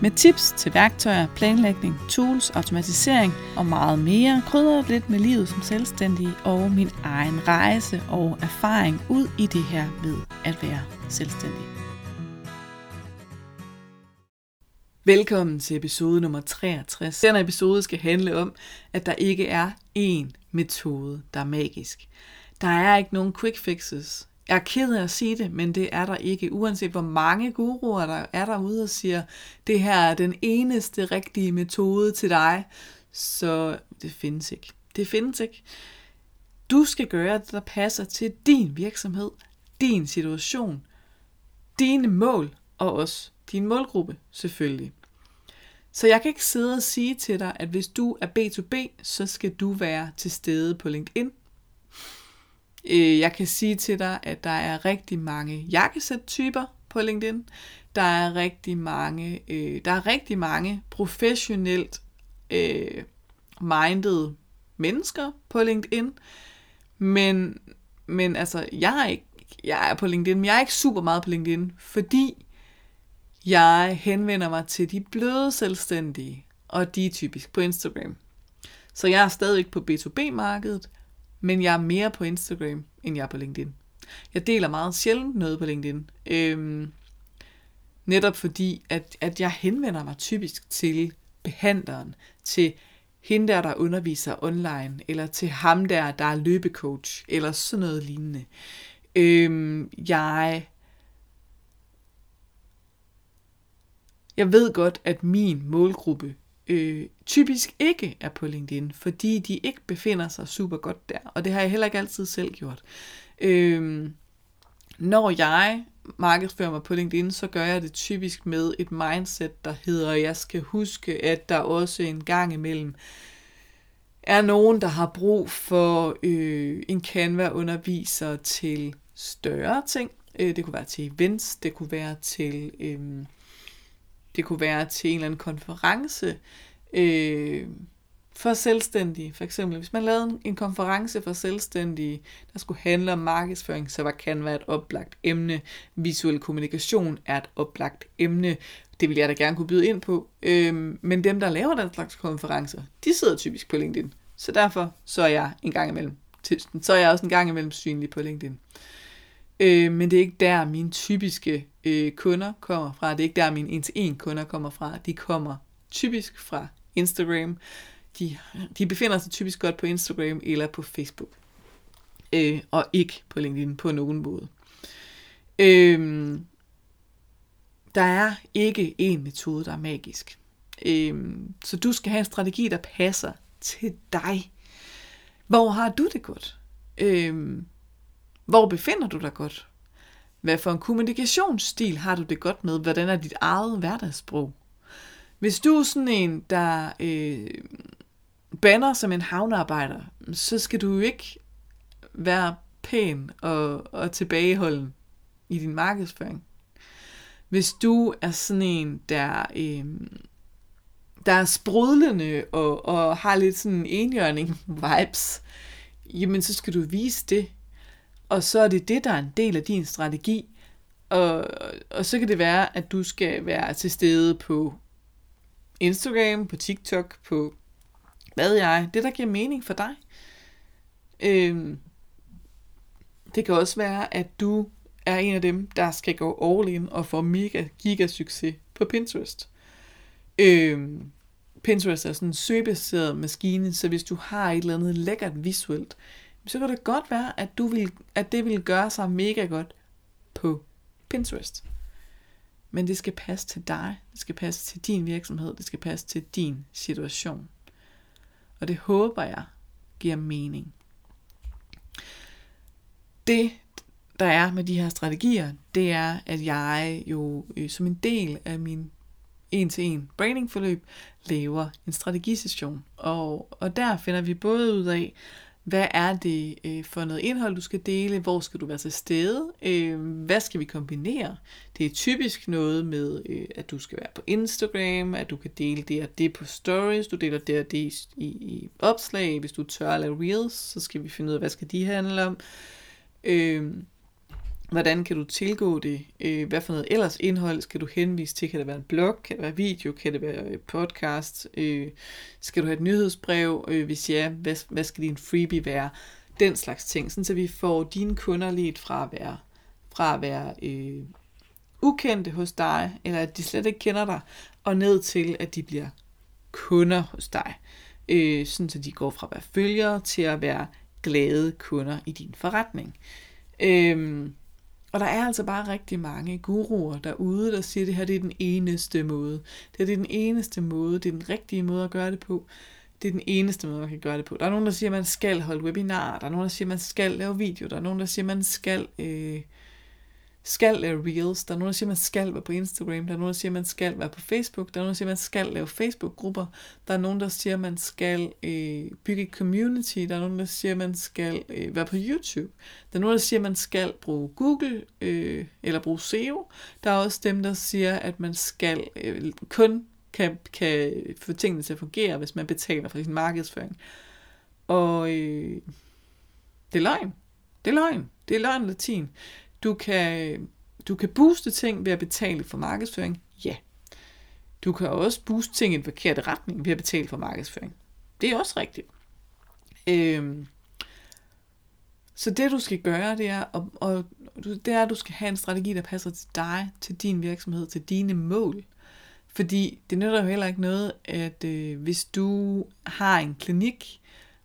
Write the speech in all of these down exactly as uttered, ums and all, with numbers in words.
med tips til værktøjer, planlægning, tools, automatisering og meget mere. Krydret lidt med livet som selvstændig og min egen rejse og erfaring ud i det her med at være selvstændig. Velkommen til episode nummer treogtres. Denne episode skal handle om, at der ikke er én metode, der er magisk. Der er ikke nogen quick fixes. Jeg er ked af at sige det, men det er der ikke. Uanset hvor mange guruer der er derude og siger, det her er den eneste rigtige metode til dig, så det findes ikke. Det findes ikke. Du skal gøre det, der passer til din virksomhed, din situation, dine mål og også din målgruppe selvfølgelig. Så jeg kan ikke sidde og sige til dig, at hvis du er B to B, så skal du være til stede på LinkedIn. Jeg kan sige til dig, at der er rigtig mange jakkesæt-typer på LinkedIn. Der er rigtig mange, øh, der er rigtig mange professionelt øh, mindede mennesker på LinkedIn. Men, men altså, jeg er ikke, jeg er på LinkedIn, men jeg er ikke super meget på LinkedIn, fordi jeg henvender mig til de bløde selvstændige, og de er typisk på Instagram. Så jeg er stadigvæk på B to B-markedet. Men jeg er mere på Instagram, end jeg er på LinkedIn. Jeg deler meget sjældent noget på LinkedIn. Øhm, netop fordi, at, at jeg henvender mig typisk til behandleren, til hende der, der underviser online, eller til ham der, der er løbecoach, eller sådan noget lignende. Øhm, jeg, jeg ved godt, at min målgruppe, Øh, typisk ikke er på LinkedIn, fordi de ikke befinder sig super godt der, og det har jeg heller ikke altid selv gjort. Øh, når jeg markedsfører mig på LinkedIn, så gør jeg det typisk med et mindset, der hedder, jeg skal huske, at der også en gang imellem er nogen, der har brug for øh, en Canva-underviser til større ting. Øh, det kunne være til events, det kunne være til... Øh, Det kunne være til en eller anden konference øh, for selvstændige. For eksempel, hvis man lavede en konference for selvstændige, der skulle handle om markedsføring, så var Canva et oplagt emne. Visuel kommunikation er et oplagt emne. Det vil jeg da gerne kunne byde ind på. Øh, men dem, der laver den slags konferencer, de sidder typisk på LinkedIn. Så derfor så er jeg en gang imellem, så er jeg også en gang imellem synlig på LinkedIn. Øh, men det er ikke der, mine typiske øh, kunder kommer fra. Det er ikke der, mine en-til-en kunder kommer fra. De kommer typisk fra Instagram. De, de befinder sig typisk godt på Instagram eller på Facebook. Øh, og ikke på LinkedIn på nogen måde. Øh, der er ikke en metode, der er magisk. Øh, så du skal have en strategi, der passer til dig. Hvor har du det godt? Øh, Hvor befinder du dig godt? Hvad for en kommunikationsstil har du det godt med? Hvordan er dit eget hverdagssprog? Hvis du er sådan en, der øh, banner som en havnearbejder, så skal du jo ikke være pæn og, og tilbageholden i din markedsføring. Hvis du er sådan en, der, øh, der er sprudlende og, og har lidt sådan en enhjørning-vibes, jamen så skal du vise det. Og så er det det, der er en del af din strategi. Og, og så kan det være, at du skal være til stede på Instagram, på TikTok, på hvad jeg. Det, der giver mening for dig. Øhm, det kan også være, at du er en af dem, der skal gå all in og få mega giga succes på Pinterest. Øhm, Pinterest er sådan en søgebaseret maskine, så hvis du har et eller andet lækkert visuelt, så kan det godt være, at, du vil, at det vil gøre sig mega godt på Pinterest. Men det skal passe til dig, det skal passe til din virksomhed, det skal passe til din situation. Og det håber jeg giver mening. Det, der er med de her strategier, det er, at jeg jo øh, som en del af min en-til-en brandingforløb laver en strategisession. Og, og der finder vi både ud af, Hvad er det øh, for noget indhold, du skal dele? Hvor skal du være til stede? Øh, hvad skal vi kombinere? Det er typisk noget med, øh, at du skal være på Instagram, at du kan dele det og det på stories, du deler det og det i, i opslag. Hvis du tør at lave reels, så skal vi finde ud af, hvad skal de handle om? Øh, hvordan kan du tilgå det? Øh, hvad for noget ellers indhold skal du henvise til? Kan det være en blog? Kan det være video? Kan det være podcast? Øh, skal du have et nyhedsbrev? Øh, hvis ja, hvad, hvad skal din freebie være? Den slags ting, sådan så vi får dine kunder lidt fra at være, fra at være øh, ukendte hos dig, eller at de slet ikke kender dig, og ned til, at de bliver kunder hos dig. Øh, sådan så de går fra at være følgere til at være glade kunder i din forretning. Øh, Og der er altså bare rigtig mange guruer derude, der siger, at det her det er den eneste måde. Det her det er den eneste måde, det er den rigtige måde at gøre det på. Det er den eneste måde, man kan gøre det på. Der er nogen, der siger, at man skal holde webinarer. Der er nogen, der siger, at man skal lave video. Der er nogen, der siger, at man skal, øh, skal lave reels. Der er nogen, der siger, at man skal være på Instagram. Der er nogen, der siger, at man skal være på Facebook. Der er nogen, der siger, at man skal lave Facebook-grupper. Der er nogen, der siger, at man skal øh, bygge et community. Der er nogen, der siger, at man skal øh, være på YouTube. Der er nogen, der siger, at man skal bruge Google øh, eller bruge S E O. Der er også dem, der siger, at man skal øh, kun kan, kan få tingene til at fungere, hvis man betaler for sin markedsføring. Og øh, det er løgn. Det er løgn. Det er løgn latin. Du kan, du kan booste ting ved at betale for markedsføring. Ja. Du kan også booste ting i den forkerte retning ved at betale for markedsføring. Det er også rigtigt. Øhm. Så det du skal gøre, det er, og, og, det er, at du skal have en strategi, der passer til dig, til din virksomhed, til dine mål. Fordi det nytter jo heller ikke noget, at øh, hvis du har en klinik,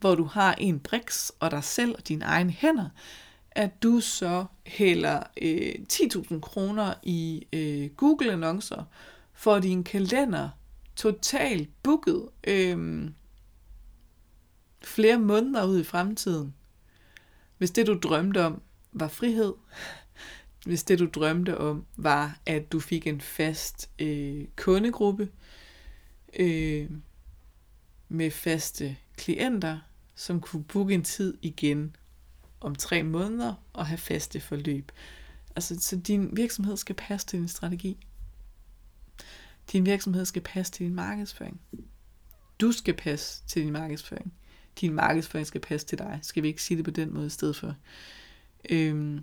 hvor du har en briks og dig selv og dine egne hænder, at du så hælder øh, ti tusind kroner i øh, Google-annoncer for din kalender totalt booket øh, flere måneder ud i fremtiden. Hvis det du drømte om var frihed, hvis det du drømte om var, at du fik en fast øh, kundegruppe øh, med faste klienter, som kunne booke en tid igen om tre måneder og have faste forløb. Altså, så din virksomhed skal passe til din strategi. Din virksomhed skal passe til din markedsføring. Du skal passe til din markedsføring. Din markedsføring skal passe til dig. Skal vi ikke sige det på den måde i stedet for? Øhm,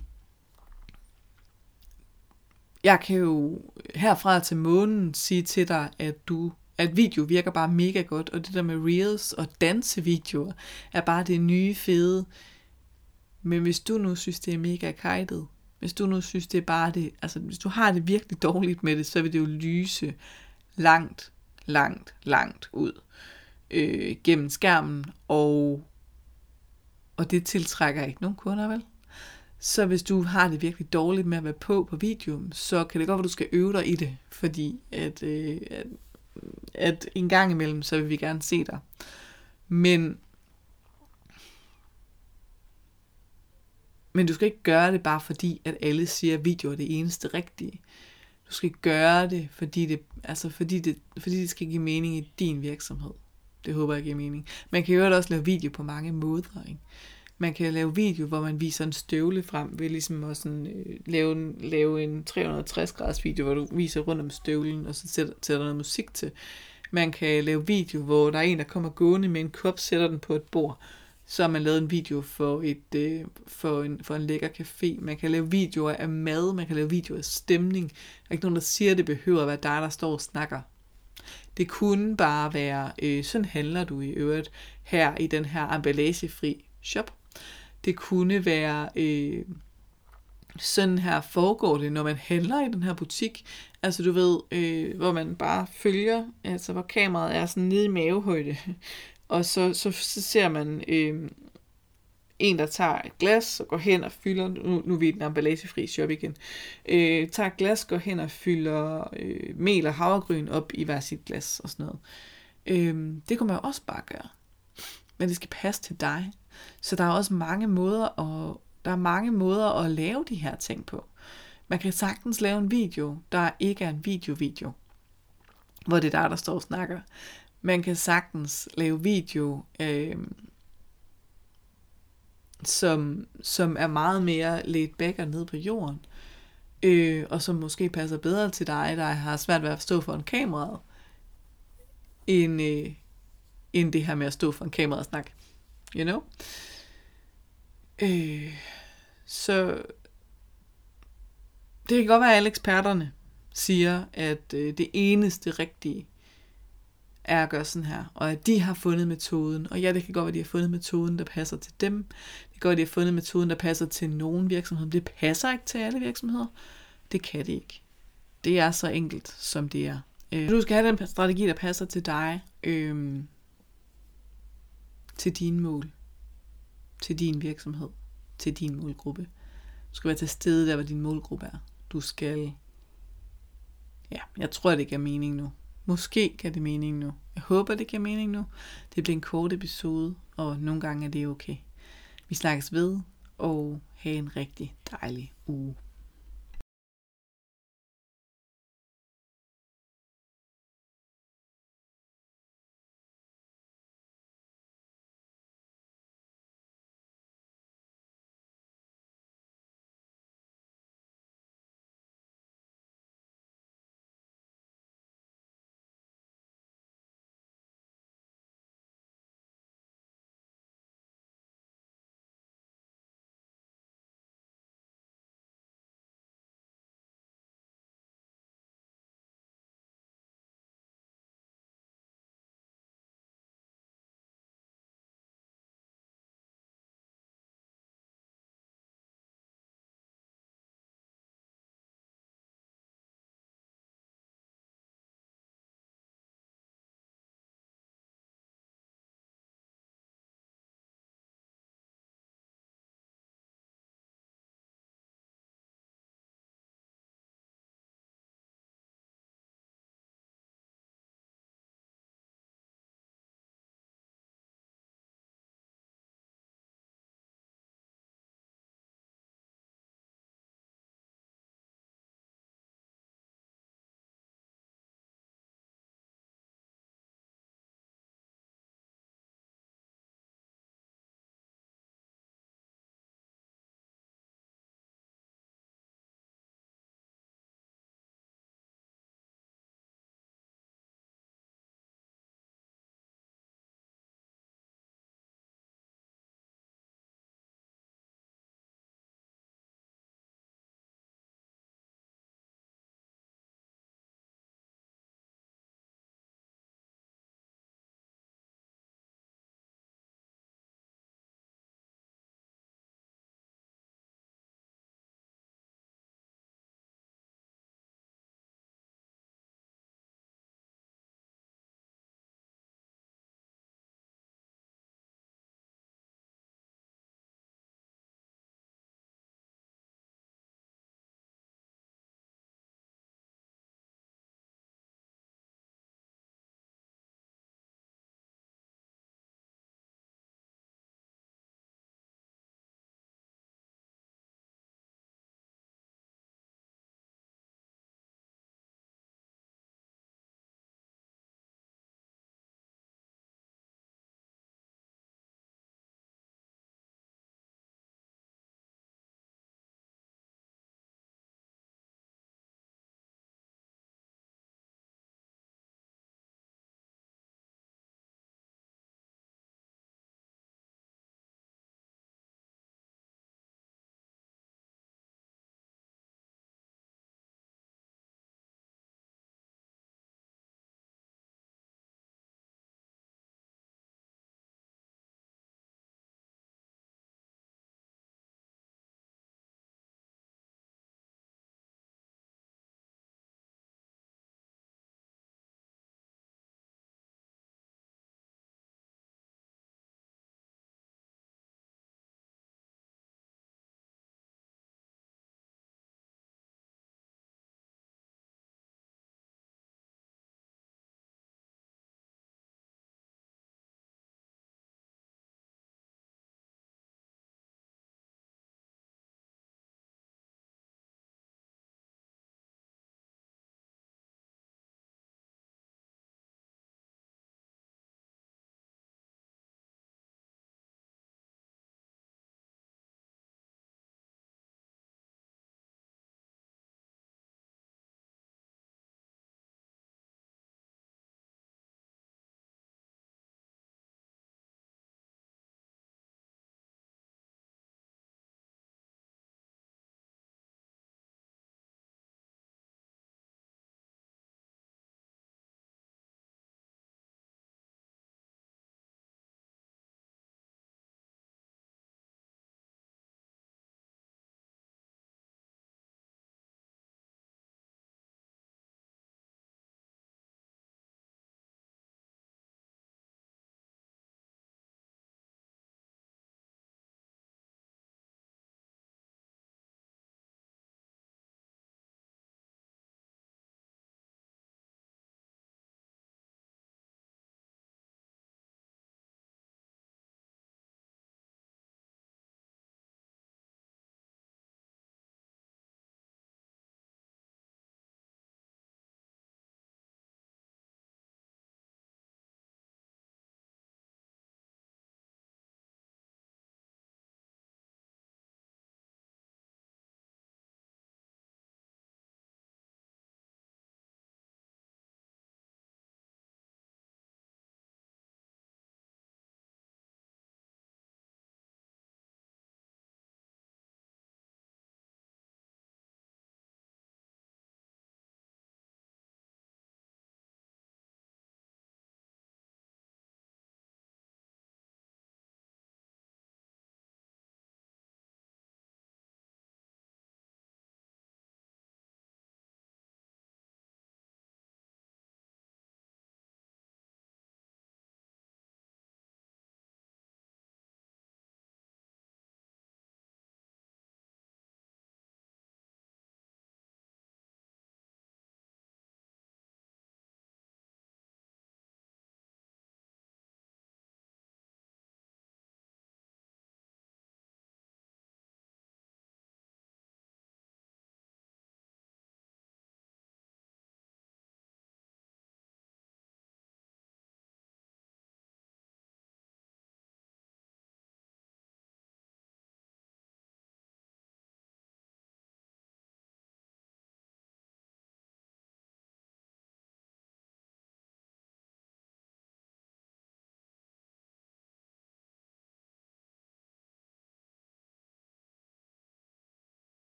jeg kan jo herfra til månen sige til dig, at du at video virker bare mega godt, og det der med reels og dansevideoer er bare det nye fede. Men hvis du nu synes, det er mega kajtet, hvis du nu synes, det er bare det, altså hvis du har det virkelig dårligt med det, så vil det jo lyse langt, langt, langt ud øh, gennem skærmen, og, og det tiltrækker ikke nogen kunder, vel? Så hvis du har det virkelig dårligt med at være på på videoen, så kan det godt være, du skal øve dig i det, fordi at, øh, at, at en gang imellem, så vil vi gerne se dig. Men... Men du skal ikke gøre det bare fordi, at alle siger, at video er det eneste rigtige. Du skal gøre det, fordi det, altså fordi det, fordi det skal give mening i din virksomhed. Det håber jeg giver mening. Man kan jo også lave video på mange måder. Ikke? Man kan lave video, hvor man viser en støvle frem, ved ligesom at sådan, øh, lave en, lave en tre hundrede og tres graders video, hvor du viser rundt om støvlen, og så sætter, sætter noget musik til. Man kan lave video, hvor der er en, der kommer gående med en kop, sætter den på et bord. Så har man lavet en video for, et, øh, for, en, for en lækker café. Man kan lave videoer af mad. Man kan lave videoer af stemning. Der er ikke nogen, der siger, at det behøver at være dig, der står og snakker. Det kunne bare være, øh, sådan handler du i øvrigt her i den her emballagefri shop. Det kunne være, øh, sådan her foregår det, når man handler i den her butik. Altså du ved, øh, hvor man bare følger, altså hvor kameraet er sådan nede i mavehøjde. Og så, så, så ser man øh, en, der tager et glas og går hen og fylder, nu, nu er vi i den emballagefri shop igen, øh, tager et glas, går hen og fylder øh, mel og havregryn op i hver sit glas og sådan noget. Øh, det kunne man jo også bare gøre. Men det skal passe til dig. Så der er også mange måder at, der er mange måder at lave de her ting på. Man kan sagtens lave en video, der ikke er en video-video, hvor det er der, der står og snakker. Man kan sagtens lave video, øh, som, som er meget mere laid back og nede på jorden, øh, og som måske passer bedre til dig, der har svært ved at stå foran kameraet, end, øh, end det her med at stå foran kameraet og snakke. You know? Øh, så... Det kan godt være, at alle eksperterne siger, at øh, det eneste rigtige er at gøre sådan her, og at de har fundet metoden. Og ja, det kan godt være, at de har fundet metoden, der passer til dem. Det kan godt være, at de har fundet metoden, der passer til nogle virksomheder. Det passer ikke til alle virksomheder. Det kan det ikke. Det er så enkelt, som det er. Øh, du skal have den strategi, der passer til dig, øh, til dine mål, til din virksomhed, til din målgruppe. Du skal være til stede der, hvor din målgruppe er. Du skal... Ja, jeg tror, det giver mening nu. Måske kan det mening nu. Jeg håber, det giver mening nu. Det bliver en kort episode, og nogle gange er det okay. Vi snakkes ved, og have en rigtig dejlig uge.